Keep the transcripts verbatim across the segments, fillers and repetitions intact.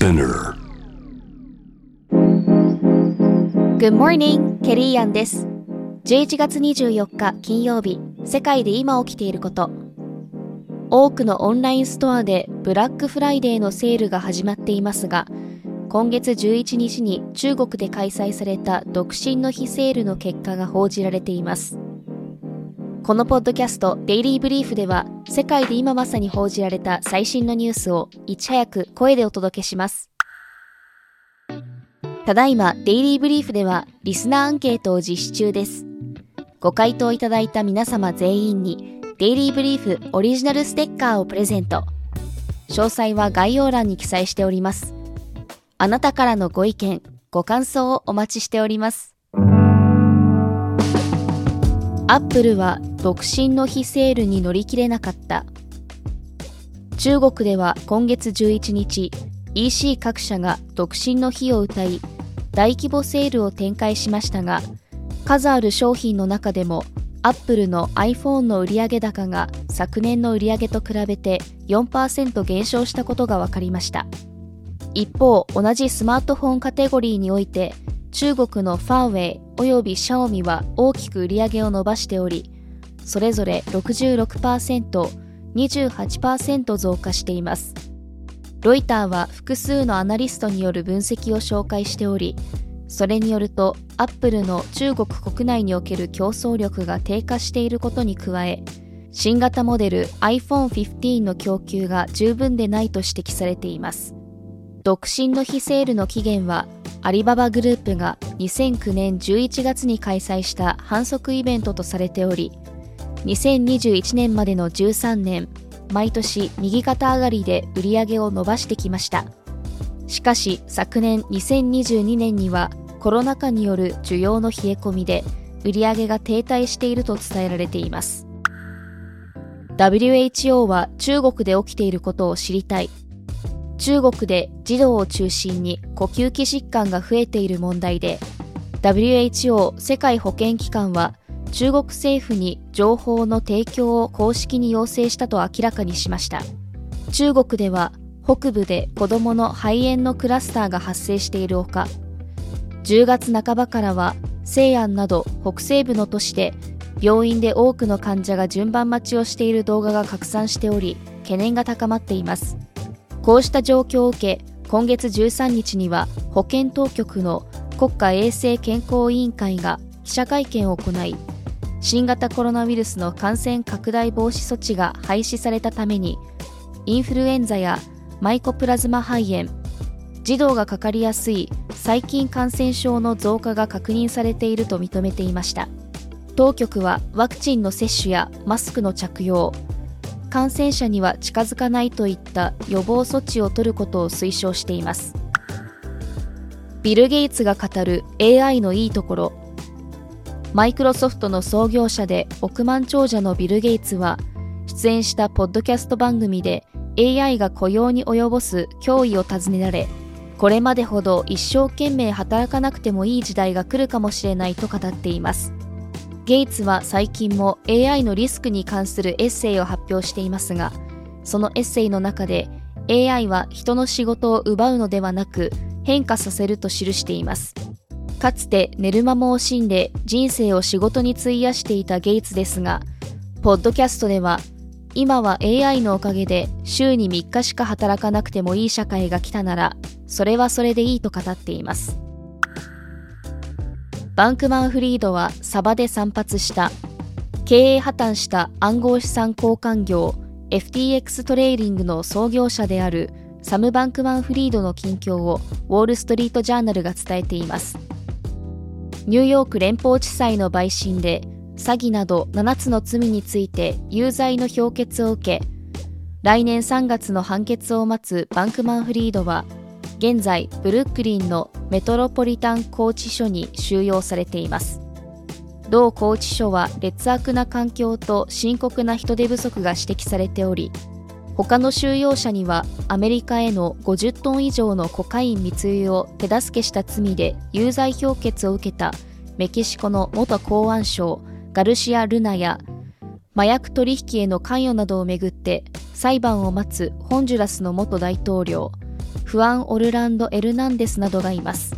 Spinner. Good morning, ケリーアンです。じゅういちがつにじゅうよっか金曜日、世界で今起きていること。多くのオンラインストアでブラックフライデーのセールが始まっていますが、今月じゅういちにちに中国で開催された独身の日セールの結果が報じられています。このポッドキャストデイリーブリーフでは、世界で今まさに報じられた最新のニュースをいち早く声でお届けします。ただいまデイリーブリーフではリスナーアンケートを実施中です。ご回答いただいた皆様全員にデイリーブリーフオリジナルステッカーをプレゼント。詳細は概要欄に記載しております。あなたからのご意見、ご感想をお待ちしております。アップルは独身の日セールに乗り切れなかった。中国では今月じゅういちにち、イーシー 各社が独身の日を謳い、大規模セールを展開しましたが、数ある商品の中でも、アップルの iPhone の売上高が昨年の売上と比べて よんパーセント 減少したことが分かりました。一方、同じスマートフォンカテゴリーにおいて、中国のファーウェイおよびシャオミは大きく売り上げを伸ばしており、それぞれ ろくじゅうろくパーセント、にじゅうはちパーセント 増加しています。ロイターは複数のアナリストによる分析を紹介しており、それによるとアップルの中国国内における競争力が低下していることに加え、新型モデル アイフォンフィフティーン の供給が十分でないと指摘されています。独身の日セールの期限は、アリババグループがにせんきゅうねんじゅういちがつに開催した販促イベントとされており、にせんにじゅういちねんまでのじゅうさんねん、毎年右肩上がりで売り上げを伸ばしてきました。しかし昨年にせんにじゅうにねんにはコロナ禍による需要の冷え込みで売り上げが停滞していると伝えられています。ダブリューエイチオー は中国で起きていることを知りたい。中国で児童を中心に呼吸器疾患が増えている問題で、ダブリューエイチオー 世界保健機関は中国政府に情報の提供を公式に要請したと明らかにしました。中国では北部で子どもの肺炎のクラスターが発生しているほか、じゅうがつなかばからは西安など北西部の都市で病院で多くの患者が順番待ちをしている動画が拡散しており、懸念が高まっています。こうした状況を受け、今月じゅうさんにちには保健当局の国家衛生健康委員会が記者会見を行い、新型コロナウイルスの感染拡大防止措置が廃止されたために、インフルエンザやマイコプラズマ肺炎、児童がかかりやすい細菌感染症の増加が確認されていると認めていました。当局はワクチンの接種やマスクの着用、感染者には近づかないといった予防措置を取ることを推奨しています。ビル・ゲイツが語る エーアイ のいいところ。マイクロソフトの創業者で億万長者のビル・ゲイツは、出演したポッドキャスト番組で エーアイ が雇用に及ぼす脅威を尋ねられ、これまでほど一生懸命働かなくてもいい時代が来るかもしれないと語っています。ゲイツは最近も エーアイ のリスクに関するエッセイを発表していますが、そのエッセイの中で エーアイ は人の仕事を奪うのではなく変化させると記しています。かつて寝る間も惜しんで人生を仕事に費やしていたゲイツですが、ポッドキャストでは、今は エーアイ のおかげで週にみっかしか働かなくてもいい社会が来たなら、それはそれでいいと語っています。バンクマンフリードはサバで散髪した。経営破綻した暗号資産交換業 エフティーエックス トレーディングの創業者であるサム・バンクマンフリードの近況をウォール・ストリート・ジャーナルが伝えています。ニューヨーク連邦地裁の陪審で詐欺などななつの罪について有罪の評決を受け、来年さんがつの判決を待つバンクマンフリードは、現在ブルックリンのメトロポリタン拘置所に収容されています。同拘置所は劣悪な環境と深刻な人手不足が指摘されており、他の収容者にはアメリカへのごじゅっトン以上のコカイン密輸を手助けした罪で有罪評決を受けたメキシコの元公安相ガルシア・ルナや、麻薬取引への関与などをめぐって裁判を待つホンジュラスの元大統領フアン・オルランド・エルナンデスなどがいます。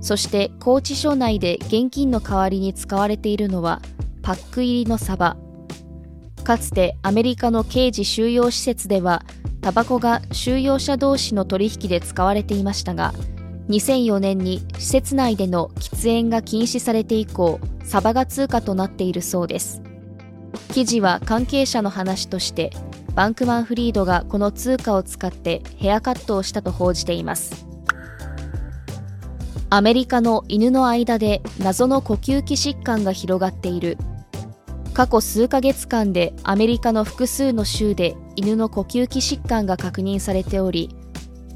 そして拘置所内で現金の代わりに使われているのはパック入りのサバ。かつてアメリカの刑事収容施設ではタバコが収容者同士の取引で使われていましたが、にせんよねんに施設内での喫煙が禁止されて以降、サバが通貨となっているそうです。記事は関係者の話として、バンクマンフリードがこの通貨を使ってヘアカットをしたと報じています。アメリカの犬の間で謎の呼吸器疾患が広がっている。過去数ヶ月間でアメリカの複数の州で犬の呼吸器疾患が確認されており、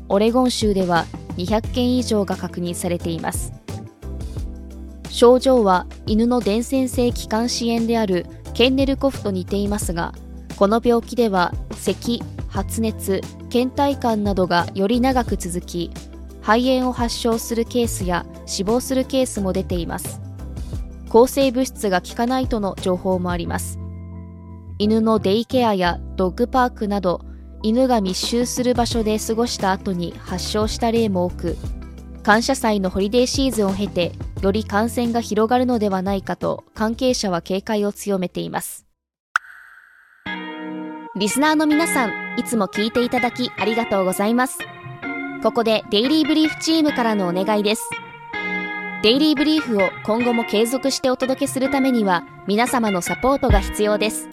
オレゴン州ではにひゃっけん以上が確認されています。症状は犬の伝染性気管支炎であるケンネルコフと似ていますが、この病気では咳、発熱、倦怠感などがより長く続き、肺炎を発症するケースや死亡するケースも出ています。抗生物質が効かないとの情報もあります。犬のデイケアやドッグパークなど、犬が密集する場所で過ごした後に発症した例も多く、感謝祭のホリデーシーズンを経て、より感染が広がるのではないかと関係者は警戒を強めています。リスナーの皆さん、いつも聞いていただきありがとうございます。ここでデイリーブリーフチームからのお願いです。デイリーブリーフを今後も継続してお届けするためには、皆様のサポートが必要です。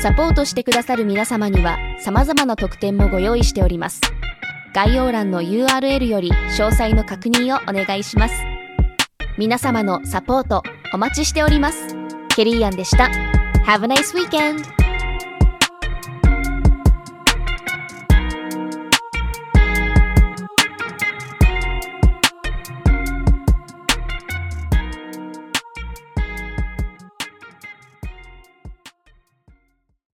サポートしてくださる皆様には、様々な特典もご用意しております。概要欄の ユーアールエル より詳細の確認をお願いします。皆様のサポートお待ちしております。ケリーアンでした。Have a nice weekend!